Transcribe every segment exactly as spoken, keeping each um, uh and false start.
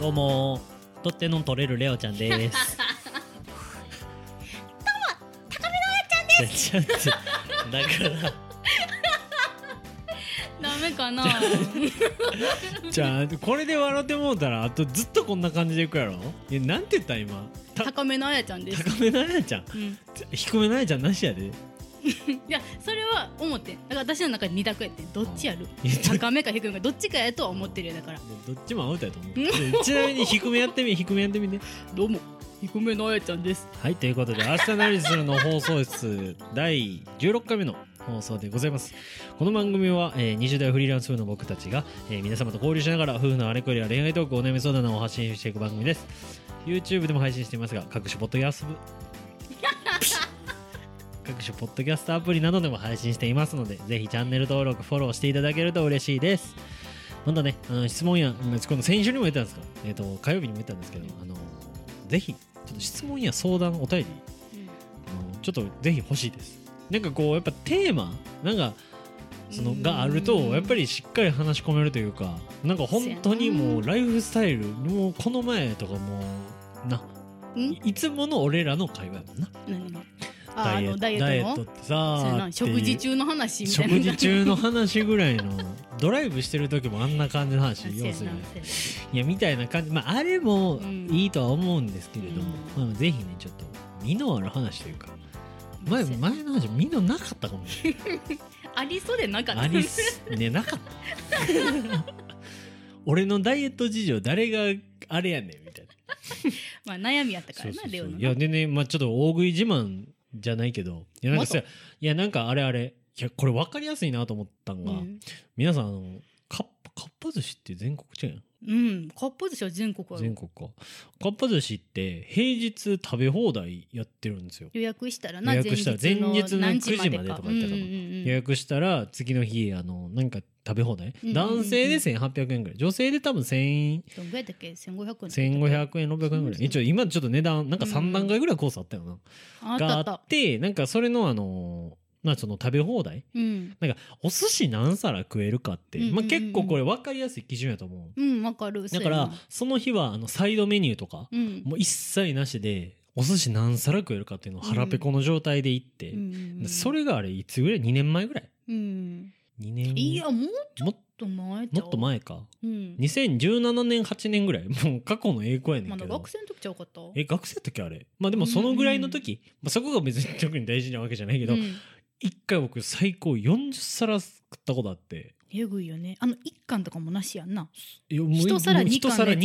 どうも取っ手の取れるレオちゃんです。どうも高見のレオちゃんです。だからダメかな。じゃあこれで笑ってもうたらあとずっとこんな感じでいくやろ。いやなんて言った今た高めのあやちゃんです。高めのあやちゃん、うん、低めのあやちゃんなしやで。いやそれは思ってだから私の中でに択やってどっちやる高めか低めかどっちかやとは思ってるよ。だからどっちも合うたやと思う。ちなみに低めやってみ低めやってみね。どうも低めのあやちゃんです。はいということで明日何するの放送室第じゅうろっかいめの放送でございます。この番組は、えー、にじゅう代フリーランス夫婦の僕たちが、えー、皆様と交流しながら夫婦のあれこれや恋愛トークお悩み相談などを発信していく番組です。 YouTube でも配信していますが各種ポッドキャスト各種ポッドキャストアプリなどでも配信していますのでぜひチャンネル登録フォローしていただけると嬉しいです。またねあの質問やこの先週にも言ったんですか、えー、と火曜日にも言ったんですけどあのぜひちょっと質問や相談お便り、うん、あのちょっとぜひ欲しいです。なんかこうやっぱテーマなんかそのがあるとやっぱりしっかり話し込めるというかなんか本当にもうライフスタイルもうこの前とかもうない、いつもの俺らの会話やもんな。何がダイエット、ダイエットってさ食事中の話みたいな食事中の話ぐらいのドライブしてる時もあんな感じの話要するにいやみたいな感じ、まあ、あれもいいとは思うんですけれども、うんまあ、ぜひねちょっと身のある話というか前, 前の話身のなかったかもしれないありそうでなかったありねなかった俺のダイエット事情誰があれやねんみたいなまあ悩みやったからなそうそうそうレオのいやでね、まあ、ちょっと大食い自慢じゃないけどいやなんかさいやなんかあれあれいやこれ分かりやすいなと思ったんが、うん、皆さんあのかっかっぱ寿司って全国チェーンうんかっぱ寿司は全国ある全国かかっぱ寿司って平日食べ放題やってるんですよ。予約したらな予約したら前日のくじまでとか言ったかも、うんうんうん、予約したら次の日あのなんか食べ放題、うんうんうん、男性でせんはっぴゃくえんぐらい女性で多分せんえんどんぐらいだっけせんごひゃくえんせんごひゃくえんろっぴゃくえんぐらい一応今ちょっと値段なんかさんだんかいぐらいコースあったよな、うんうん、があってなんかそれのあのーまあ、その食べ放題、うん、なんかお寿司何皿食えるかって、うんうんうんまあ、結構これ分かりやすい基準やと思う、うん、分かるだからその日はあのサイドメニューとか、うん、もう一切なしでお寿司何皿食えるかっていうのを腹ペコの状態で行って、うん、それがあれいつぐらいにねんまえぐらい、うん、にねんいやもうちょっと前もっと前か、うん、にせんじゅうななねんはちねんぐらいもう過去の栄光やねんけど、ま、だ学生の時ちゃうかったえ学生の時あれまあでもそのぐらいの時、うんうんまあ、そこが別に特に大事なわけじゃないけど、うん一回僕最高よんじゅっさら食ったことあってえぐいよねあのいっかんとかもなしやんな一皿に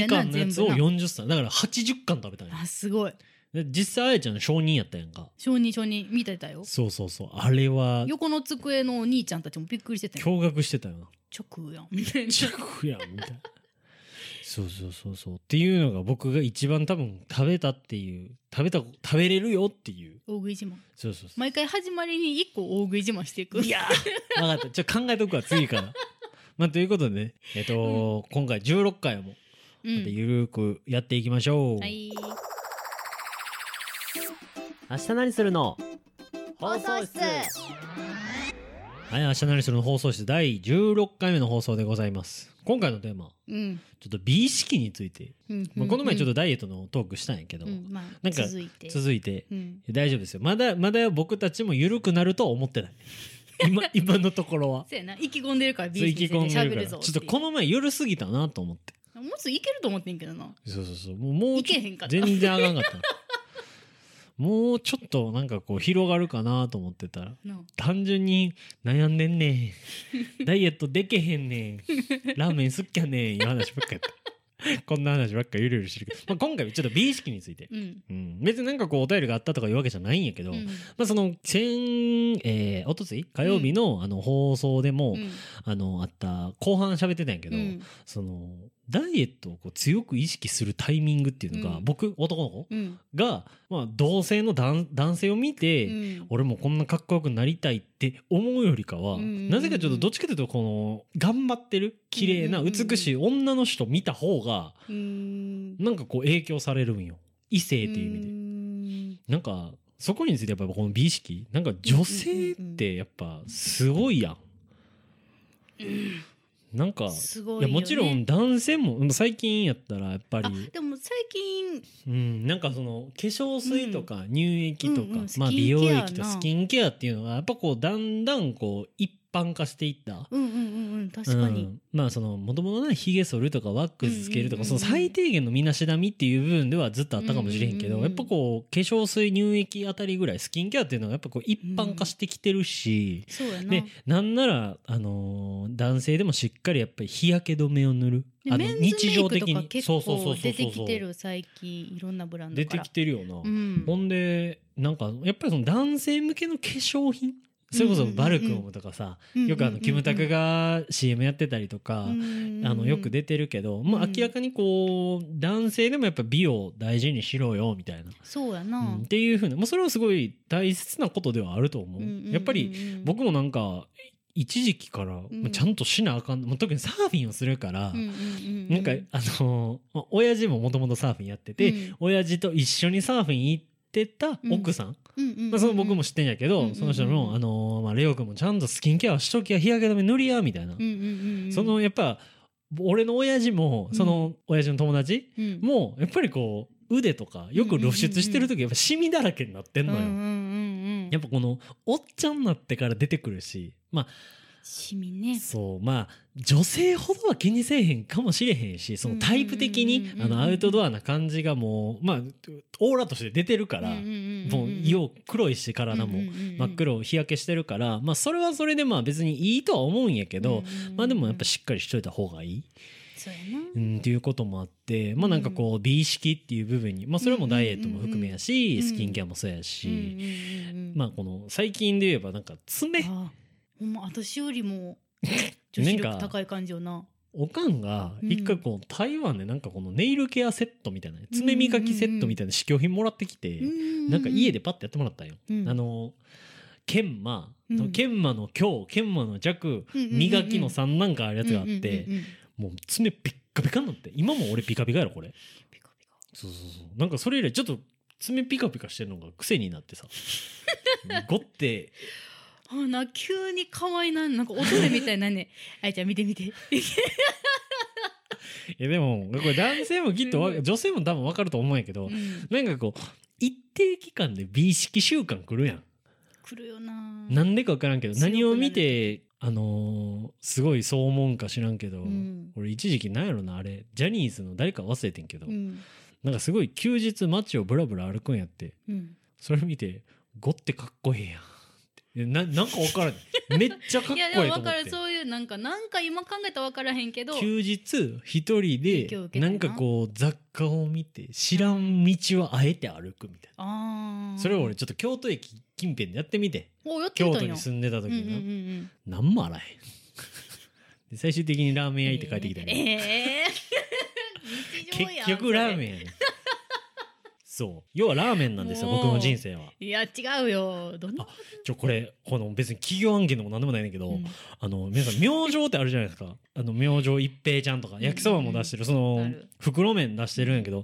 かんのやつをよんじゅっさらだからはちじゅっかん食べたんやあすごい実際あやちゃんの証人やったやんか証人証人見てたよそうそうそうあれは横の机のお兄ちゃんたちもびっくりしてたよ驚愕してたよな直やんみたいな直やんみたいなそうそうそうそうっていうのが僕が一番多分食べたっていう食べた食べれるよっていう大食い自慢そうそうそう毎回始まりにいっこ大食い自慢していくいやー分かったちょっと考えとくわ次からまあということでねえっと、うん、今回じゅうろっかいもまたゆるくやっていきましょう、うん、はい明日何するの放送室はい明日何するの放送室第じゅうろっかいめの放送でございます。今回のテーマ、うん、ちょっと美意識について、うんまあ、この前ちょっとダイエットのトークしたんやけど、うんまあ、なんか続いて、続いて、うん、大丈夫ですよまだまだ僕たちも緩くなるとは思ってない今, 今のところはそうやな意気込んでるから美意識について喋るぞってちょっとこの前緩すぎたなと思ってもうすぐいけると思ってんけどなそうそうそうもう、もうちょっといけへんかった全然あかんかったもうちょっとなんかこう広がるかなと思ってたら、no. 単純に悩んでんねんダイエットでけへんねんラーメンすっきゃねんいう話ばっかやったこんな話ばっかゆるゆるしてるけど、まあ、今回ちょっと美意識について、うんうん、別になんかこうお便りがあったとかいうわけじゃないんやけど、うんまあ、その先、えー、おとつい火曜日 の, あの放送でも、うん、あ, のあった後半喋ってたんやけど、うん、そのダイエットをこう強く意識するタイミングっていうのが、うん、僕男の子、うん、が、まあ、同性の男性を見て、うん、俺もこんなかっこよくなりたいって思うよりかは、うんうんうん、なぜかちょっとどっちかというとこの頑張ってる綺麗な美しい女の人見た方が、うんうんうん、なんかこう影響されるんよ異性っていう意味で、うん、なんかそこについてやっぱこの美意識なんか女性ってやっぱすごいやん、うんうんうんなんかすごいよ、ね、いやもちろん男性も最近やったらやっぱりあでも最近、うん、なんかその化粧水とか乳液とか、うんうんうん、まあ、美容液とスキンケアっていうのはやっぱこうだんだんこう一般化していった、うんうんうん、確かに、うん、まあそのもともとねひげ剃るとかワックスつけるとか、うんうんうん、その最低限の身なしなみっていう部分ではずっとあったかもしれへんけど、うんうんうん、やっぱこう化粧水乳液あたりぐらいスキンケアっていうのがやっぱこう一般化してきてるし、うん、そうやな。でなんなら、あのー、男性でもしっかりやっぱり日焼け止めを塗る、あの日常的にメンズメイクとか結構出てきてる、最近いろんなブランドから出てきてるよな、うん、ほんでなんかやっぱりその男性向けの化粧品それこそバルクオムとかさ、うんうんうん、よくあのキムタクが シーエム やってたりとか、うんうん、あのよく出てるけど、うん、まあ、明らかにこう男性でもやっぱ美を大事にしろよみたいな、そうやな、うん、っていう風な、まあ、それはすごい大切なことではあると思う、うんうんうん、やっぱり僕もなんか一時期からちゃんとしなあかん、うん、特にサーフィンをするから、うんうんうん、なんかあの親父ももともとサーフィンやってて、うん、親父と一緒にサーフィン行っててた奥さん、うんうんうんうん、まあ、その僕も知ってんやけど、うんうんうん、その人の、あのーまあ、レオ君もちゃんとスキンケアしときや日焼け止め塗りやみたいな、うんうんうん、そのやっぱ俺の親父もその親父の友達もやっぱりこう腕とかよく露出してる時やっぱシミだらけになってんのよ、うんうんうんうん、やっぱこのおっちゃんになってから出てくるし、まあシミね、そう、まあ女性ほどは気にせえへんかもしれへんし、そのタイプ的にあのアウトドアな感じがもうまあオーラとして出てるから、もうよう黒いし体も真っ黒日焼けしてるから、まあそれはそれでまあ別にいいとは思うんやけど、まあでもやっぱしっかりしといた方がいい、そうやな、うん、っていうこともあって、まあなんかこう美意識っていう部分に、まあそれもダイエットも含めやしスキンケアもそうやし、まあこの最近で言えばなんか爪、私よりも女子力高い感じよ な, なんおかんが一回こう台湾でなんかこのネイルケアセットみたいな、うん、爪磨きセットみたいな試供品もらってきて、うん、なんか家でパッてやってもらったんよ、うん、あの研磨、うん、研磨の強研磨の弱、うん、磨きのさんなんかあるやつがあって、もう爪ピッカピカになって、今も俺ピカピカやろこれ、ピカピカ、そうそうそう、なんかそれ以来ちょっと爪ピカピカしてるのが癖になってさゴってあな急に可愛いな、なんか乙女みたいなねあいちゃん見て見ていやでもこれ男性もきっと女性も多分分かると思うんやけど、うん、なんかこう一定期間で美意識習慣くるやん、くるよな、なんでか分からんけど、何を見てあのー、すごいそう思うんか知らんけど、うん、俺一時期なんやろな、あれジャニーズの誰か忘れてんけど、うん、なんかすごい休日街をブラブラ歩くんやって、うん、それ見てゴってかっこいいやんな, なんか分からないめっちゃかっこいいと思っていやでも分かる、そういうなんかなんか今考えたら分からへんけど、休日一人でなんかこう雑貨を見て知らん道はあえて歩くみたいな、うん、あそれを俺ちょっと京都駅近辺でやってみて、おやってみたんよ、京都に住んでた時に、うんうんうん、なんもあらへんで最終的にラーメン屋行って帰ってきたよ、えーえー、日常やん結局ラーメンやねそう、要はラーメンなんですよ僕の人生は。いや違うよ、どんなあちょこれこの別に企業案件でも何でもないんだけど、うん、あの皆さん明星ってあるじゃないですかあの明星一平ちゃんとか焼きそばも出してる、その袋麺出してるんやけど、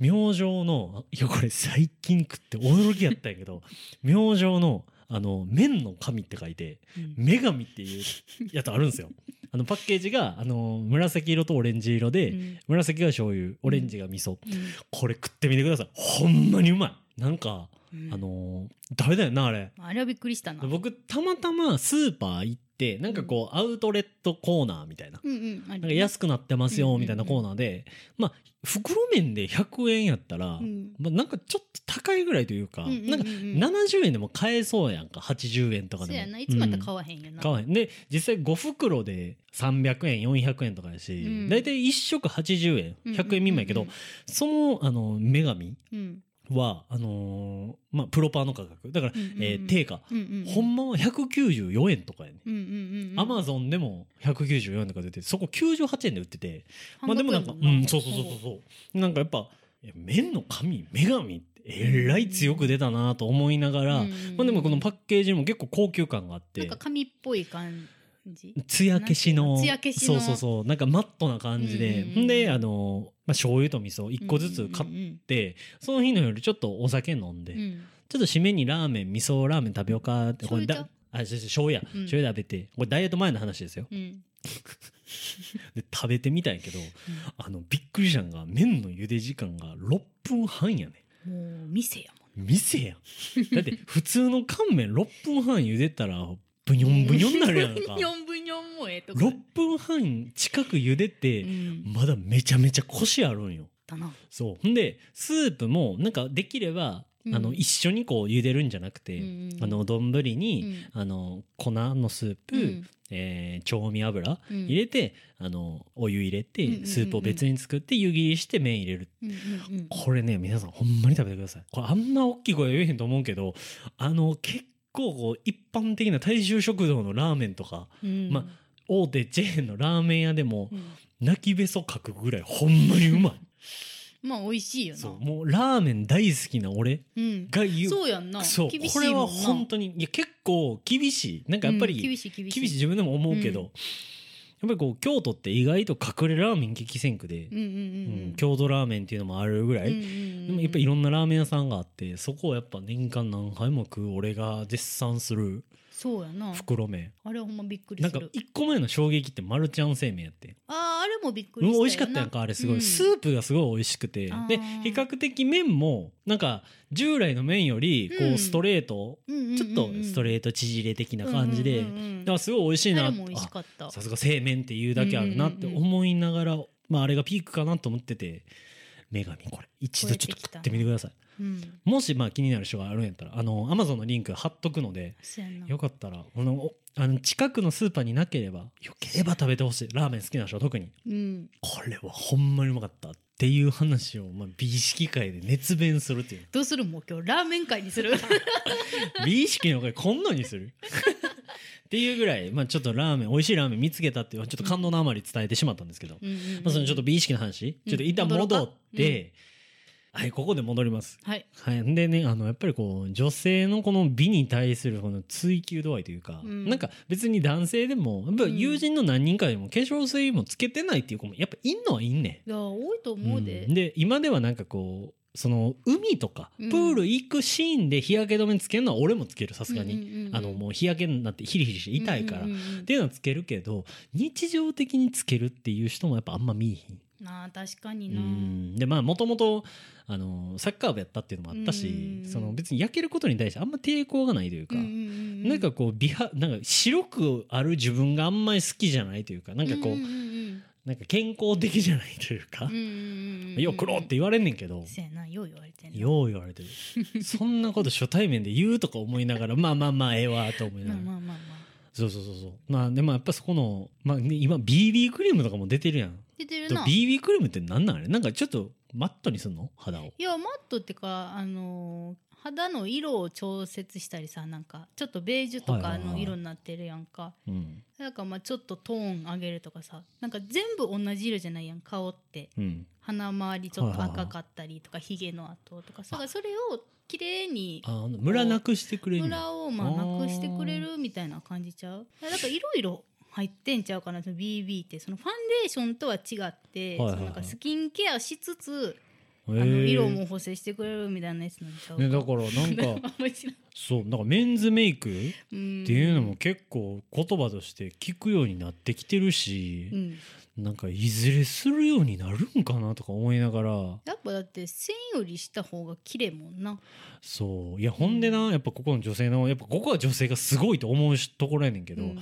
明星のいやこれ最近食って驚きやったんやけど明星のあの麺の神って書いて、うん、女神っていうやつあるんですよあのパッケージがあの紫色とオレンジ色で、うん、紫が醤油、オレンジが味噌、うん、これ食ってみてください、ほんまにうまい、なんか、うん、あのダメだよなあれ、あれはびっくりしたな、僕たまたまスーパー行ってなんかこう、うん、アウトレットコーナーみたいな、うんうん、なんか安くなってますよみたいなコーナーで、うんうんうん、まあ袋麺でひゃくえんやったら、うんまあ、なんかちょっと高いぐらいというか、うんうんうん、なんかななじゅうえんでも買えそうやんか、はちじゅうえんとかでも、そうやな、いつまた買わへんやな、うん、買わへんで実際ご袋でさんびゃくえんよんひゃくえんとかやし、うん、だいたいいち食はちじゅうえんひゃくえん未満やけど、うんうんうん、そのあの女神、うんはあのーまあ、プロパーの価格だから、うんうんうんえー、定価、うんうんうん、ほんまはひゃくきゅうじゅうよえんとかやね、うんうんうん、アマゾンでもひゃくきゅうじゅうよえんとか出て、そこきゅうじゅうはちえんで売ってて、まあ、でもなんかうんそうそうそうそうなんかやっぱ麺の神女神ってえらい強く出たなと思いながら、うんうんまあ、でもこのパッケージも結構高級感があって、なんか神っぽい感じ、つや消しのそうそうそうなんかマットな感じで、うんうんうん、であの、まあ、醤油と味噌いっこずつ買って、うんうんうん、その日の夜ちょっとお酒飲んで、うん、ちょっと締めにラーメン味噌ラーメン食べようかって、これだあ醤油や、うん、醤油食べて、これダイエット前の話ですよ、うんで食べてみたんやけど、うん、あのびっくりしたんが麺の茹で時間がろっぷんはんやね。もう店やもん、ね、店やだって普通の乾麺ろっぷんはん茹でたらブニョンブニョンになるやんか。ブニョンブニョンもええところろっぷんはん近く茹でて、うん、まだめちゃめちゃコシあるんよ。だな。そうでスープもなんかできればあの一緒にこう茹でるんじゃなくて、うん、あの丼に、うん、あの粉のスープ、うん、えー、調味油入れて、うん、あのお湯入れて、うん、スープを別に作って湯切りして麺入れる、うん、これね皆さんほんまに食べてください。これあんな大きい声言えへんと思うけど、あの結構こう一般的な大衆食堂のラーメンとか、うん、まあ大手チェーンのラーメン屋でも、うん、泣きべそかくぐらいほんまにうまいまあ美味しいよな。そうもうラーメン大好きな俺が言う、うん、そうやんな。そう厳しいもんな。これは本当にいや結構厳しい。なんかやっぱり、うん、厳しい厳しい自分でも思うけど、うん、やっぱりこう京都って意外と隠れラーメン激戦区で、うんうんうんうん、郷土ラーメンっていうのもあるぐらい、うんうんうん、でもやっぱりいろんなラーメン屋さんがあって、そこをやっぱ年間何回も食う俺が絶賛する。そうやな。袋麺あれほんまびっくりする。なんかいっこめの衝撃ってマルちゃん製麺やって。あああれもびっくりしたよな。美味しかったやんかあれすごい、うん、スープがすごい美味しくて、で比較的麺もなんか従来の麺よりこうストレート、うん、ちょっとストレート縮れ的な感じで、うんうんうん、だからすごい美味しいな。あれも美味しかった。さすが製麺っていうだけあるなって思いながら、うんうんうん、まああれがピークかなと思ってて、女神これ一度ちょっと食ってみてください、うん、もしまあ気になる人があるんやったらあの Amazon のリンク貼っとくので、よかったらこのあの近くのスーパーになければよければ食べてほしい。ラーメン好きな人特に、うん、これはほんまにうまかったっていう話を、まあ、美意識会で熱弁するっていう。どうするもう今日ラーメン会にする美意識の会こんなにするっていうぐらい、まあ、ちょっとラーメン美味しいラーメン見つけたっていうちょっと感動のあまり伝えてしまったんですけど、うんうんうん、まあ、そのちょっと美意識の話ちょっと一旦戻って、うん、はいここで戻ります、はいはい、でねあのやっぱりこう女性のこの美に対するこの追求度合いというか、うん、なんか別に男性でもやっぱ友人の何人かでも化粧水もつけてないっていう子もやっぱいんのはいんねん。いや多いと思うで、うん、で今ではなんかこうその海とかプール行くシーンで日焼け止めつけるのは俺もつけるさすがに、うんうんうん、あのもう日焼けになってヒリヒリして痛いから、うんうんうん、っていうのはつけるけど日常的につけるっていう人もやっぱあんま見えひん。あ確かにな。うんでまあもともとサッカー部やったっていうのもあったし、その別に焼けることに対してあんま抵抗がないというか、うんうんうん、なんかこう美白なんか白くある自分があんまり好きじゃないというか、なんかこう、うんうんうんなんか健康的じゃないというか、うんうんうん、よくろって言われんねんけど、せやなよう言われてんのよう言われてるそんなこと初対面で言うとか思いながらまあまあまあええわと思いながらまあまあまあ、まあ、そうそうそうそうまあでもやっぱそこの、まあね、今 ビービー クリームとかも出てるやん。出てるな。 ビービー クリームってなんなんあれ。なんかちょっとマットにすんの肌を。いやマットってかあのー肌の色を調節したりさ、なんかちょっとベージュとかの色になってるやんか、はいはいはい、なんかまあちょっとトーン上げるとかさ、なんか全部同じ色じゃないやん顔って、うん、鼻周りちょっと赤かったりとか、はいはいはい、ヒゲの跡とかさ、それを綺麗にあムラなくしてくれる、ムラをまあなくしてくれるみたいな感じちゃう。なんかいろいろ入ってんちゃうかな ビービー って。そのファンデーションとは違って、はいはいはい、そのなんかスキンケアしつつあの色も補正してくれるみたいなやつなんちゃうか、ね、だからなんかそうなんかメンズメイクっていうのも結構言葉として聞くようになってきてるし、うん、なんかいずれするようになるんかなとか思いながら、やっぱだって線よりした方が綺麗もんな。そういやほんでな、うん、やっぱここの女性のやっぱここは女性がすごいと思うところやねんけど、うん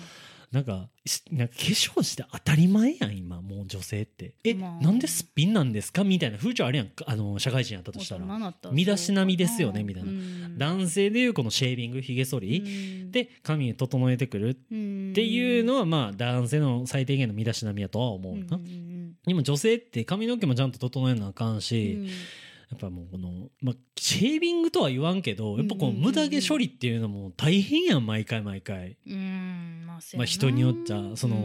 なんかなんか化粧して当たり前やん今もう女性ってえ、まあ、なんですっぴんなんですかみたいな風潮あるやん。あの社会人やったとしたら身だしなみですよねみたいな、うん、男性でいうこのシェービングひげ剃り、うん、で髪整えてくるっていうのはまあ男性の最低限の身だしなみやとは思うな、うん、でも女性って髪の毛もちゃんと整えなあかんし、うんやっぱもうこの、まあ、シェービングとは言わんけどやっぱこう無駄毛処理っていうのも大変やん毎回毎回。うーん、まあ、人によっちゃその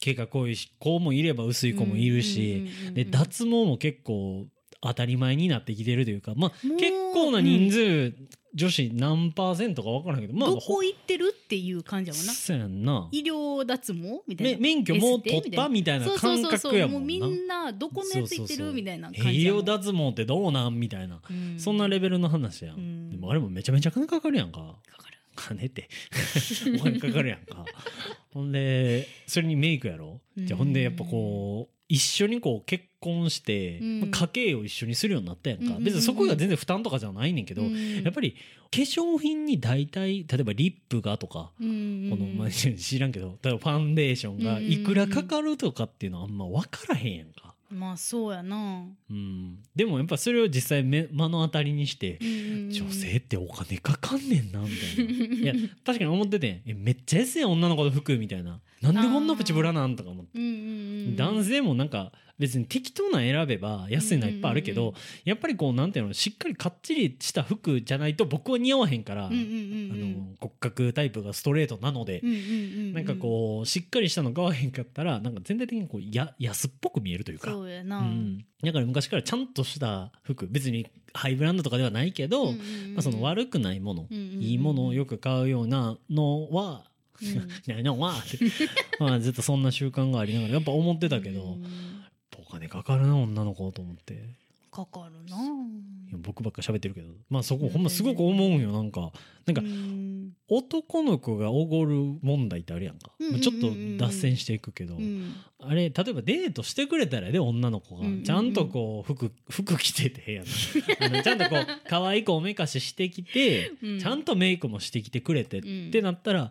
毛が濃い子もいれば薄い子もいるしで脱毛も結構当たり前になってきてるというか、まあ、結構な人数、うん、女子何パーセントか分からんけど、まあ、どこ行ってるっていう感じやもんな。そうやんな。医療脱毛みたいな免許も取ったみたいな感覚やもんな。そうそうそうもうみんなどこのやつ行ってるみたいな感じやもん。医療脱毛ってどうなんみたいな、うん、そんなレベルの話やん、うん、でもあれもめちゃめちゃ金かかるやんか。かかる金ってお金かかるやんかほんでそれにメイクやろ、うん、じゃあほんでやっぱこう一緒にこう結婚して、うん、家計を一緒にするようになったやんか、うんうんうん、別にそこが全然負担とかじゃないねんけど、うんうん、やっぱり化粧品に大体例えばリップがとか、うんうん、このまあ、知らんけど例えばファンデーションがいくらかかるとかっていうのはあんま分からへんやんか。まあそうやな、うん、でもやっぱそれを実際目の当たりにして、うん、女性ってお金かかんねんなみたいないや確かに思ってて、えめっちゃ安い女の子の服みたいな、なんでこんなプチブラなんとか思って、うんうん、男性もなんか別に適当な選べば安いのはいっぱいあるけど、うんうんうん、やっぱりこうなんていうのしっかりかっちりした服じゃないと僕は似合わへんから、うんうんうんうん、あの骨格タイプがストレートなので、うんうんうんうん、なんかこうしっかりしたの買わへんかったらなんか全体的にこうや安っぽく見えるというか、そうやな、うん、だから昔からちゃんとした服別にハイブランドとかではないけど、うんうんまあ、その悪くないもの、うんうんうん、いいものをよく買うようなのはななわってまあずっとそんな習慣がありながらやっぱ思ってたけど、うん、お金かかるな女の子と思ってかかるな。いや僕ばっか喋ってるけど、まあそこほんますごく思うよ。なんかなんか男の子がおごる問題ってあるやんか、うんうんうん、ちょっと脱線していくけど、うん、あれ例えばデートしてくれたらで女の子が、うんうんうん、ちゃんとこう服服着ててやなあのちゃんとこう可愛くおめかししてきて、うん、ちゃんとメイクもしてきてくれて、うん、ってなったら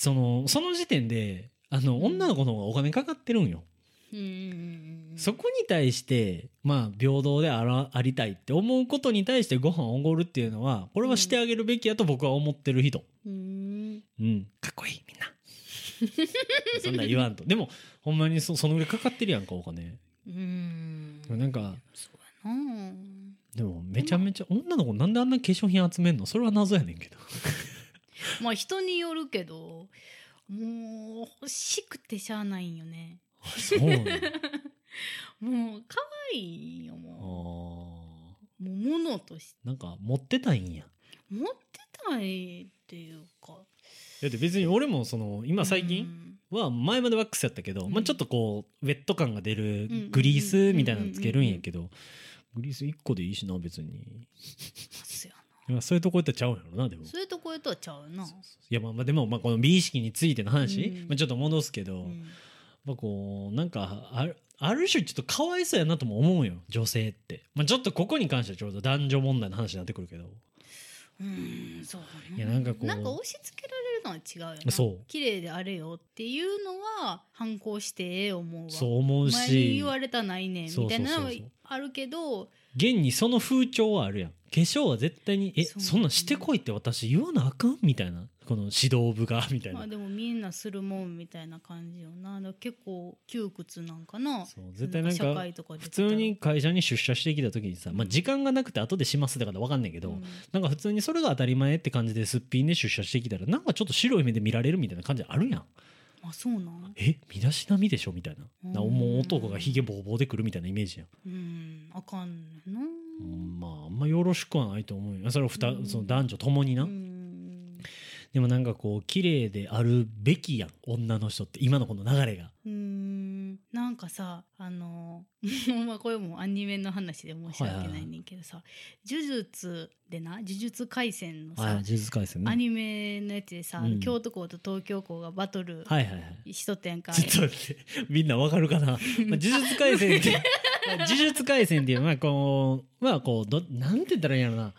そのその時点であの女の子の方がお金かかってるんよ。うんそこに対してまあ平等であら、ありたいって思うことに対してご飯をおごるっていうのはこれはしてあげるべきやと僕は思ってる人。うん、うん、かっこいいみんなそんな言わんと。でもほんまに そ, そのぐらいかかってるやんかお金。うんなんかそうやな。でもめちゃめちゃ女の子なんであんな化粧品集めんのそれは謎やねんけどまあ人によるけどもう欲しくてしゃあないんよね。そうねもう可愛いよもう。あもう物としてなんか持ってたいんや。持ってたいっていうか。だって別に俺もその今最近は前までワックスやったけど、うんまあ、ちょっとこうウェット感が出るグリースみたいなのつけるんやけど、グリースいっこでいいしな別に。そういうところとはちゃうやろな。でもそういうところとはちゃうな。そうそうそういやまあまあでもまあこの美意識についての話、うんまあ、ちょっと戻すけど。うんやっぱこうなんかあ る, ある種ちょっとかわいそうやなとも思うよ女性って、まあ、ちょっとここに関してはちょうど男女問題の話になってくるけどうーんそうだ、ね、いやなんかこうなんか押し付けられるのは違うよな。そう綺麗であれよっていうのは反抗して思うわ。そう思うし前に言われたないねんみたいなのはあるけど現にその風潮はあるやん。化粧は絶対にえ そ,、ね、そんなんしてこいって私言わなあかんみたいなこの指導部がみたいな、まあ、でもみんなするもんみたいな感じよな。結構窮屈なんかな。そう絶対なんか普通に会社に出社してきた時にさ、まあ、時間がなくて後でしますだから分かんないけど、うん、なんか普通にそれが当たり前って感じですっぴんで出社してきたらなんかちょっと白い目で見られるみたいな感じあるやん。あそうなん。え身だしなみでしょみたいな。もう男がヒゲボーボーでくるみたいなイメージやん。うんあかんねんな。まああんまよろしくはないと思うよそれをふた、うん、その男女ともにな、うんでもなんかこう綺麗であるべきやん女の人って今のこの流れが。うーんなんかさあのまあこれもアニメの話で申し訳ないねんけどさ、はいはい、呪術でな呪術廻戦のさ、はい、呪術廻戦、ね、アニメのやつでさ、うん、京都校と東京校がバトルしとってんか、はいはいはい、ちょっと待ってみんなわかるかなまあ呪術廻戦って呪術廻戦っていうまあこうまあこうどなんて言ったらいいんやろな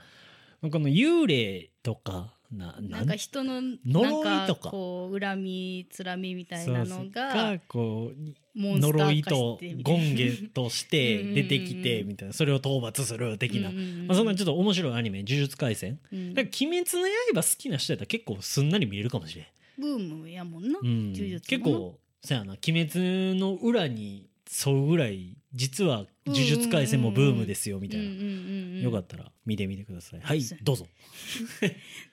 この幽霊とかな, な, なんか人のなんかこう恨みつらみみたいなのがこう呪いと権化として出てきてみたいなそれを討伐する的な、まあ、そんなちょっと面白いアニメ呪術廻戦、うん、だから鬼滅の刃好きな人やったら結構すんなり見えるかもしれん。ブームやもんな、うん、呪術結構そやな鬼滅の裏に沿うぐらい実は呪術廻戦もブームですよみたいな、うんうんうんうん、よかったら見てみてください。はいどうぞ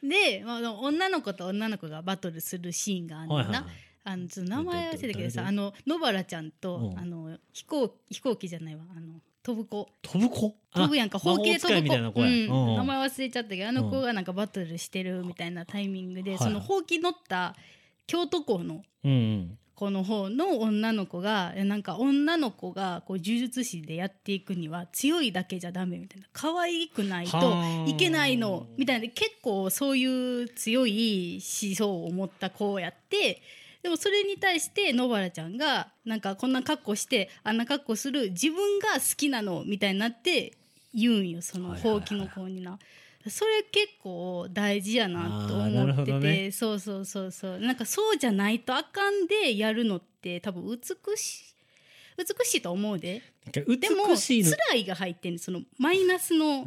で、まあ、女の子と女の子がバトルするシーンがあるんだな、はいはいはい、あのちょっと名前忘れたけどさあの野原ちゃんと、うん、あの 飛行、飛行機じゃないわあの飛ぶ子飛ぶ子飛ぶやんかほうきで飛ぶ子、うんうん、名前忘れちゃったけどあの子がなんかバトルしてるみたいなタイミングで、うん、そのほうき乗った京都校の、うんうんこの方の女の子がなんか女の子がこう呪術師でやっていくには強いだけじゃダメみたいな可愛くないといけないのみたいなで結構そういう強い思想を持った子をやってでもそれに対して野原ちゃんがなんかこんな格好してあんな格好する自分が好きなのみたいになって言うんよ、そのほうきの子にな。それ結構大事やなと思ってて、ね、そうそうそうそう、なんかそうじゃないとあかんでやるのって多分美しい美しいと思うで。でも辛いが入ってんねん、そのマイナスの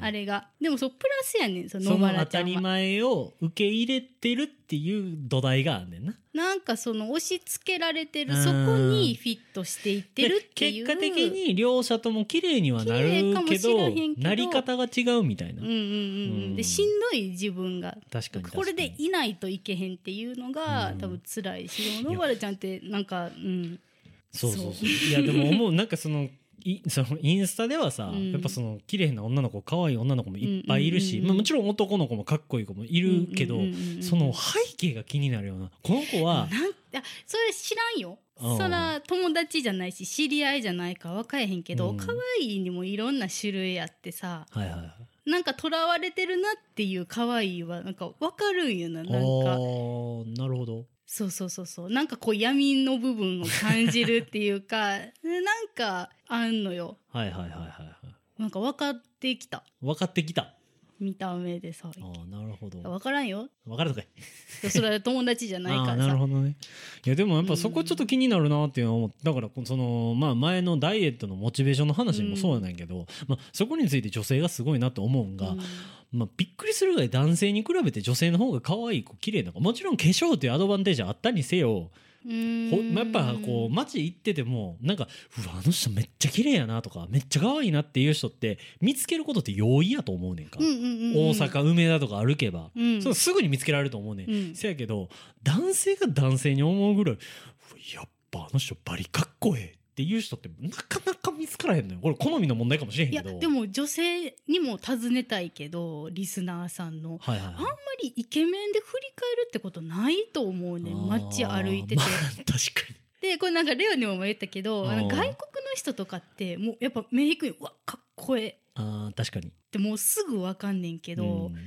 あれが、はいはい、でもそうプラスやねん、その野原ちゃんは。その当たり前を受け入れてるっていう土台があんねんな。なんかその押し付けられてる、そこにフィットしていってるっていう。結果的に両者とも綺麗にはなるけど、なり方が違うみたいな。うんうんうんうん、でしんどい自分が。確かに確かに。これでいないといけへんっていうのが多分辛いし、野原ちゃんってなんかうん。そうそうそういやでも思う、なんかそのいそのインスタではさ、うん、やっぱその綺麗な女の子可愛い女の子もいっぱいいるし、うんうんうん、まあ、もちろん男の子もかっこいい子もいるけど、うんうんうんうん、その背景が気になるような、この子はなんそれ知らんよ、そら友達じゃないし知り合いじゃないか分かれへんけど、うん、可愛いにもいろんな種類あってさ、はいはいはい、なんかとらわれてるなっていう可愛いはなんか分かるんよな、なんか。あー、なるほど。そうそうそうそう、なんかこう闇の部分を感じるっていうかなんかあんのよ。はいはいはいはい、なんか分かってきた分かってきた見た目でさ。あ、なるほど。分からんよ、分からんのかいそれは友達じゃないからさ。あ、なるほどね。いやでもやっぱそこちょっと気になるなっていうのは思って、だからその、まあ、前のダイエットのモチベーションの話もそうやねんけど、うん、まあ、そこについて女性がすごいなと思うんが、うん、まあ、びっくりするぐらい男性に比べて女性の方が可愛い子綺麗な子、もちろん化粧っていうアドバンテージあったにせよ、うーん、やっぱこう街行っててもなんかうわあの人めっちゃ綺麗やなとかめっちゃ可愛いなっていう人って見つけることって容易やと思うねんか、うんうんうんうん、大阪梅田とか歩けば、うん、そうすぐに見つけられると思うねん、うん、せやけど男性が男性に思うぐらいやっぱあの人バリかっこええっていう人ってなかなか見つからへんのよ。これ好みの問題かもしれへんけど。いやでも女性にも尋ねたいけどリスナーさんの、はいはいはい、あんまりイケメンで振り返るってことないと思うね、街歩いてて、まあ、確かに。でこれなんかレオにも言ったけど、外国の人とかってもうやっぱ目引くにうわかっこええ、あ、確かにってもうすぐ分かんねんけど、うん、なん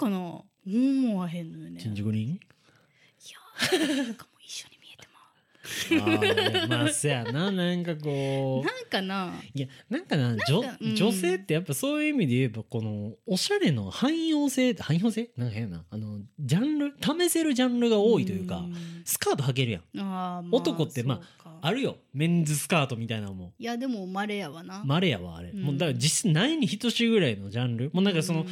かな思わへんのよね。新宿人？いやなんかもう一緒にあまあせやな、なんかこうなんかないやなんかな、なんか 女,、うん、女性ってやっぱそういう意味で言えばこのおしゃれの汎用性汎用性なんか変なあのジャンル試せるジャンルが多いというか、うん、スカート履けるやん。あ、まあ、男ってまああるよ、メンズスカートみたいなのも。いやでもマレやわな、マレやわあれ、うん、もうだから実質ないに等しいぐらいのジャンル、もうなんかその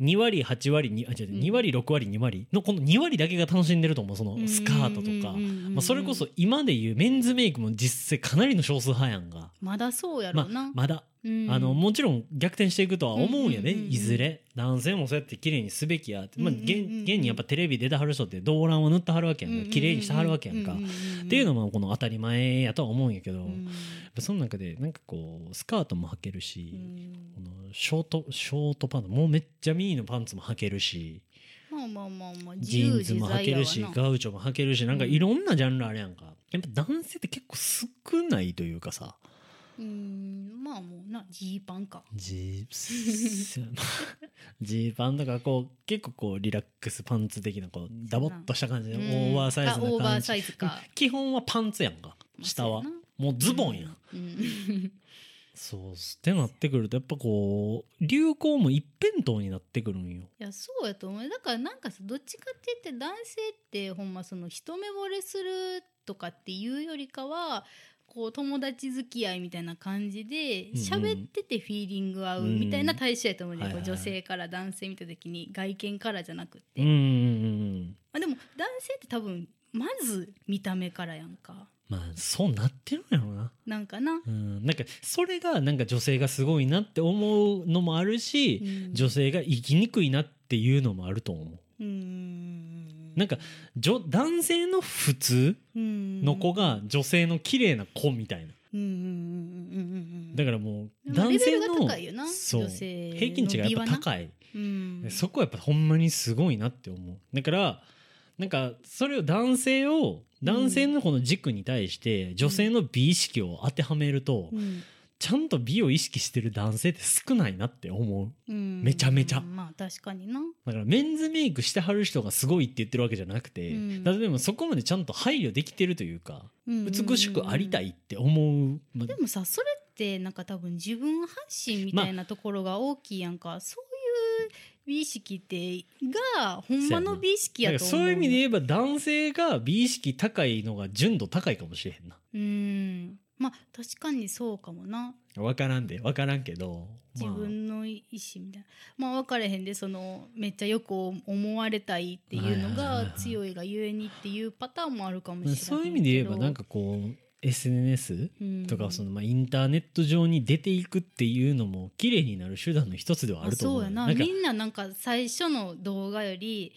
に割はち割 2, あ違うに割ろく割に割のこのに割だけが楽しんでると思う、そのスカートとか、まあ、それこそ今今でいうメンズメイクも実際かなりの少数派やんが。まだそうやろな、ま、まだ、うん、あのもちろん逆転していくとは思うんやね、うんうんうん、いずれ男性もそうやって綺麗にすべきやって、まあ、現, 現にやっぱテレビ出てはる人って動乱を塗ってはるわけやんか、綺麗にしてはるわけやんか、うんうんうん、っていうのもこの当たり前やとは思うんやけど、うん、やっぱその中でなんかこうスカートも履けるし、うん、このショートショートパンツもうめっちゃミニのパンツも履けるし、まあまあまあまあ、ジーンズも履けるしガウチョも履けるし、なんかいろんなジャンルあれやんか。やっぱ男性って結構少ないというかさ、うーん、まあもうなジーパンかジージーパンとかこう結構こうリラックスパンツ的なこうダボっとした感じでオーバーサイズな感じ、オーバーサイズか基本はパンツやんか、下はもうズボンやん、うんそうってなってくるとやっぱこう流行も一辺倒になってくるんよ。いやそうやと思う。だからなんかさ、どっちかって言って男性ってほんまその一目惚れするとかっていうよりかはこう友達付き合いみたいな感じで喋っててフィーリング合うみたいな対象やと思う、うんうん、こう女性から男性見た時に外見からじゃなくて、うんうん、まあ、でも男性って多分まず見た目からやんか。まあそうなってるんやろうな、なんかな、うん、なんかそれがなんか女性がすごいなって思うのもあるし、うん、女性が生きにくいなっていうのもあると思う。うーん、なんか男性の普通の子が女性の綺麗な子みたいな、うん、だからもう男性のそう平均値がやっぱ高い、うん、そこはやっぱほんまにすごいなって思う。だからなんかそれを男性を男性のこの軸に対して女性の美意識を当てはめるとちゃんと美を意識してる男性って少ないなって思う。うんめちゃめちゃ。まあ確かにな。だからメンズメイクしてはる人がすごいって言ってるわけじゃなくて、うん、だってでもそこまでちゃんと配慮できてるというか、うん、美しくありたいって思う。ま、でもさそれってなんか多分自分発信みたいなところが大きいやんか、まあ、そういう美意識ってがほんまの美意識やと思う。そういう意味で言えば男性が美意識高いのが純度高いかもしれへんな。うんまあ確かにそうかもな。分からんで分からんけど、まあ、自分の意思みたいなまあ分からへんでそのめっちゃよく思われたいっていうのが強いがゆえにっていうパターンもあるかもしれないけど、そういう意味で言えばなんかこうエスエヌエス とかそのまあインターネット上に出ていくっていうのも綺麗になる手段の一つではあると思う。そうやな。なんかみんななんか最初の動画より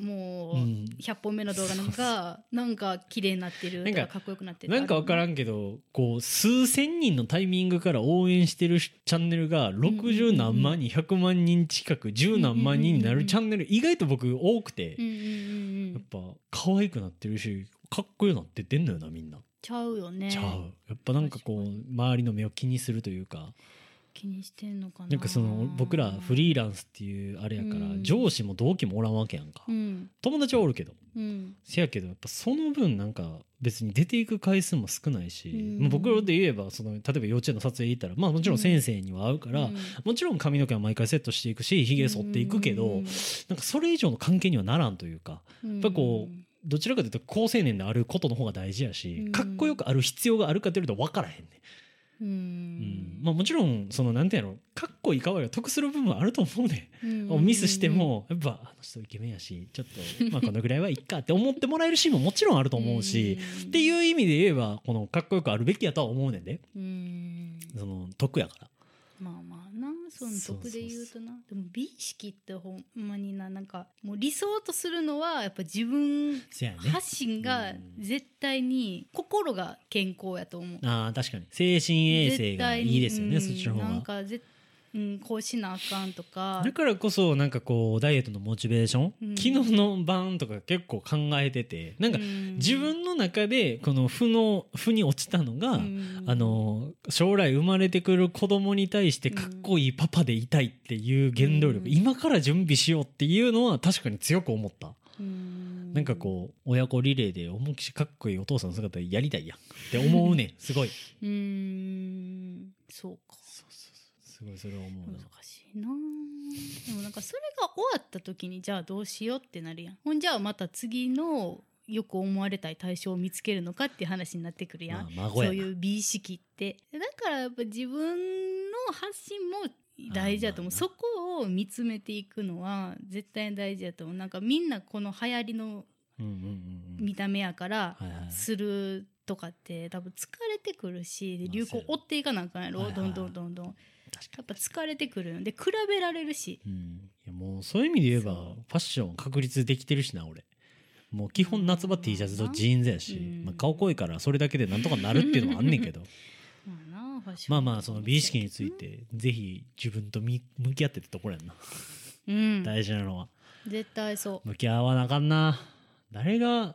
もうひゃっぽんめの動画なんかなんか綺麗になってるとかかっこよくなってる、なんか分からんけどこう数千人のタイミングから応援してるチャンネルがろくじゅうなんまんにんひゃくまんにん近くじゅうなんまんにんになるチャンネル意外と僕多くて、やっぱ可愛くなってるしかっこよくなっててんのよなみんな。ちゃうよね。ちゃう。やっぱなんかこう周りの目を気にするというか。気にしてんのかな。なんかその僕らフリーランスっていうあれやから、うん、上司も同期もおらんわけやんか、うん、友達はおるけど、うん、せやけどやっぱその分なんか別に出ていく回数も少ないし、うん、もう僕で言えばその例えば幼稚園の撮影行ったら、まあ、もちろん先生には会うから、うん、もちろん髪の毛は毎回セットしていくしひげ剃っていくけど、うん、なんかそれ以上の関係にはならんというか、うん、やっぱこうどちらかというと高青年であることの方が大事やし、うん、かっこよくある必要があるかというと分からへんねん、うんうん、まあもちろんそのなんていうのかっこいいかわいいが得する部分はあると思うね、うんうん、ミスしてもやっぱあの人イケメンやしちょっとまあこのぐらいはいっかって思ってもらえるシーンももちろんあると思うしっていう意味で言えばこのかっこよくあるべきやとは思うねんで、うん、その得やからまあまあなその得で言うとな。そうそうそう。でも美意識ってほんまにななんかもう理想とするのはやっぱ自分発信が絶対に心が健康やと思う。あ確かに精神衛生がいいですよね、うん、そっちの方がなんか絶対うん、こうしなあかんとかだからこそなんかこうダイエットのモチベーション、うん、昨日の晩とか結構考えててなんか自分の中でこの負の負に落ちたのが、うん、あの将来生まれてくる子供に対してかっこいいパパでいたいっていう原動力、うん、今から準備しようっていうのは確かに強く思った、うん、なんかこう親子リレーで思いっきりかっこいいお父さんの姿やりたいやんって思うねんすごい。うーんそうかすごいそれは思う。難しいな。でもなんかそれが終わった時にじゃあどうしようってなるやん。ほんじゃあまた次のよく思われたい対象を見つけるのかっていう話になってくるやん、まあ、孫やな。そういう美意識ってだからやっぱ自分の発信も大事だと思う。そこを見つめていくのは絶対大事だと思う。なんかみんなこの流行りの見た目やからするとかって多分疲れてくるし流行追っていかなあかんやろ、はいはい、どんどんどんどんやっぱ疲れてくるんで比べられるし、うん、いやもうそういう意味で言えばファッション確立できてるしな俺もう基本夏場 T シャツとジーンズやし、うんまあ、顔濃いからそれだけでなんとかなるっていうのもあんねんけどまあなまあまあその美意識についてぜひ自分と向き合ってってところやんな、うん、大事なのは絶対そう向き合わなあかんな誰が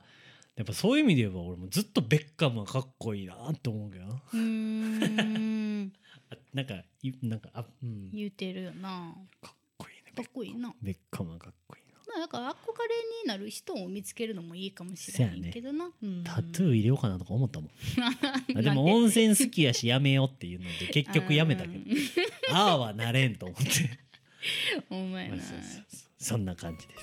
やっぱそういう意味で言えば俺もずっとベッカムはかっこいいなって思うけどなうーんなんかなんかあ、うん、言うてるよなかっこいいねかっこいいなベッカムはかっこいいなまあだから憧れになる人を見つけるのもいいかもしれないけどな、ねうん、タトゥー入れようかなとか思ったもんでも温泉好きやしやめようっていうので結局やめたけどああはなれんと思ってお前な、まあ、そうそうそうそんな感じです。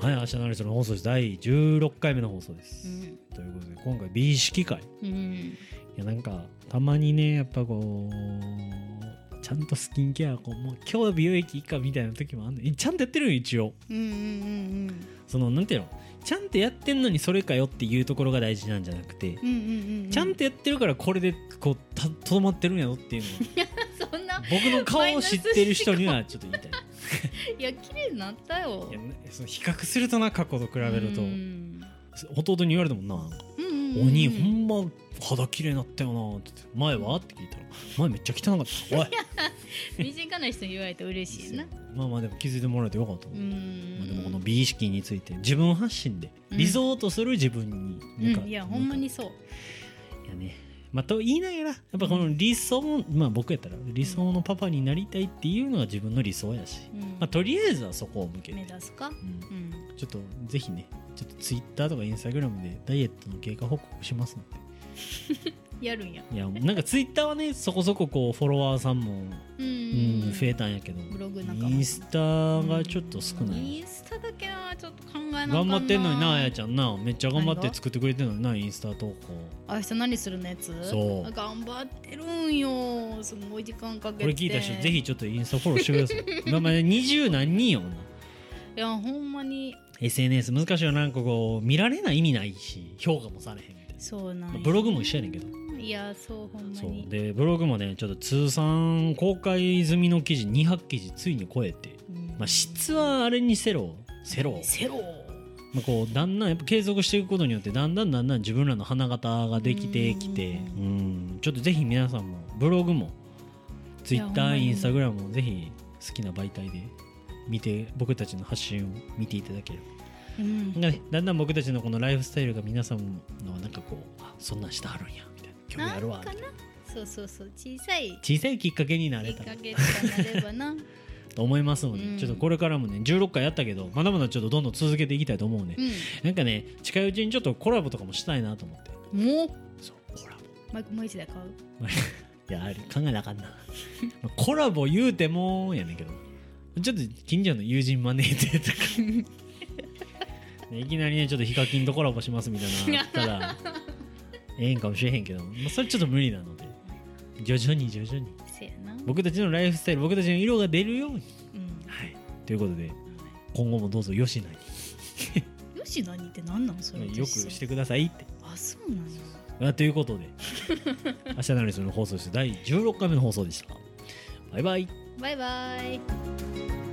はい、明日のアリスの放送です。だいじゅうろっかいめの放送です、うん、ということで今回美意識会、うん、いやなんかたまにねやっぱこうちゃんとスキンケアこうもう今日は美容液いいかみたいな時もあんのちゃんとやってるよ一応、うんうんうんうん、そのなんていうのちゃんとやってんのにそれかよっていうところが大事なんじゃなくて、うんうんうん、ちゃんとやってるからこれでこうとどまってるんやろっていうのそんな僕の顔を知ってる人にはちょっと言いたいいや綺麗になったよ。いやその比較するとな過去と比べると弟に言われたもんな。うんうん鬼ほんま肌綺麗になったよなって前はって聞いたら前めっちゃ汚かったおい身近な人に言われて嬉しいなまあまあでも気づいてもらえてよかったと思う、まあ、でもこの美意識について自分発信で理想とする自分に向かって、うんうん、いやほんまにそういやねまあ、と言いながらやっぱこの理想、まあ、僕やったら理想のパパになりたいっていうのが自分の理想やし、うんまあ、とりあえずはそこを向けて目指すか、うんうん、ちょっとぜひねちょっとツイッターとかインスタグラムでダイエットの経過報告しますのでやるんやいやなんかツイッターはねそこそここうフォロワーさんもうん、うん、増えたんやけどブログなんかインスタがちょっと少ない、うん、インスタだけはちょっと考えなかった頑張ってんのになあやちゃんなめっちゃ頑張って作ってくれてんのになインスタ投稿明日何するのやつそう頑張ってるんよすごい時間かけてこれ聞いた人ぜひちょっとインスタフォローしてくださいまあまあにじゅう何人よいやほんまに エスエヌエス 難しいよなんかこう見られない意味ないし評価もされへんみたいなそうなん、まあ、ブログも一緒やねんけどいやそうほんまにそうでブログもねちょっと通算公開済みの記事にひゃくきじついに超えて、うんまあ、質はあれにせろせろせろ、まあ、こうだんだんやっぱ継続していくことによってだんだんだんだん自分らの花形ができてきてうんうんちょっとぜひ皆さんもブログもツイッターインスタグラムもぜひ好きな媒体で見て僕たちの発信を見ていただければうんなんかね、だんだん僕たちのこのライフスタイルが皆さんのなんかこうあそんなんしてはるんや興味あるわかなそうそうそう小さい小さいきっかけになれたきっかけになればなと思いますので、うん、ちょっとこれからもねじゅうろっかいやったけどまだまだちょっとどんどん続けていきたいと思うね、うん、なんかね近いうちにちょっとコラボとかもしたいなと思ってもうそうコラボマイクもう一台買ういやあれ考えなあかんなコラボ言うてもやねんけどちょっと近所の友人招いてとかいきなりねちょっとヒカキンとコラボしますみたいなただええんかもしれへんけど、まあ、それちょっと無理なので徐々に徐々にせやな僕たちのライフスタイル僕たちの色が出るように、うんはい、ということで、はい、今後もどうぞよしなによしなにって何なんそれよくしてくださいってあそうなんやということで明日何するの放送してだいじゅうろっかいめの放送でしたバイバイバイバイ。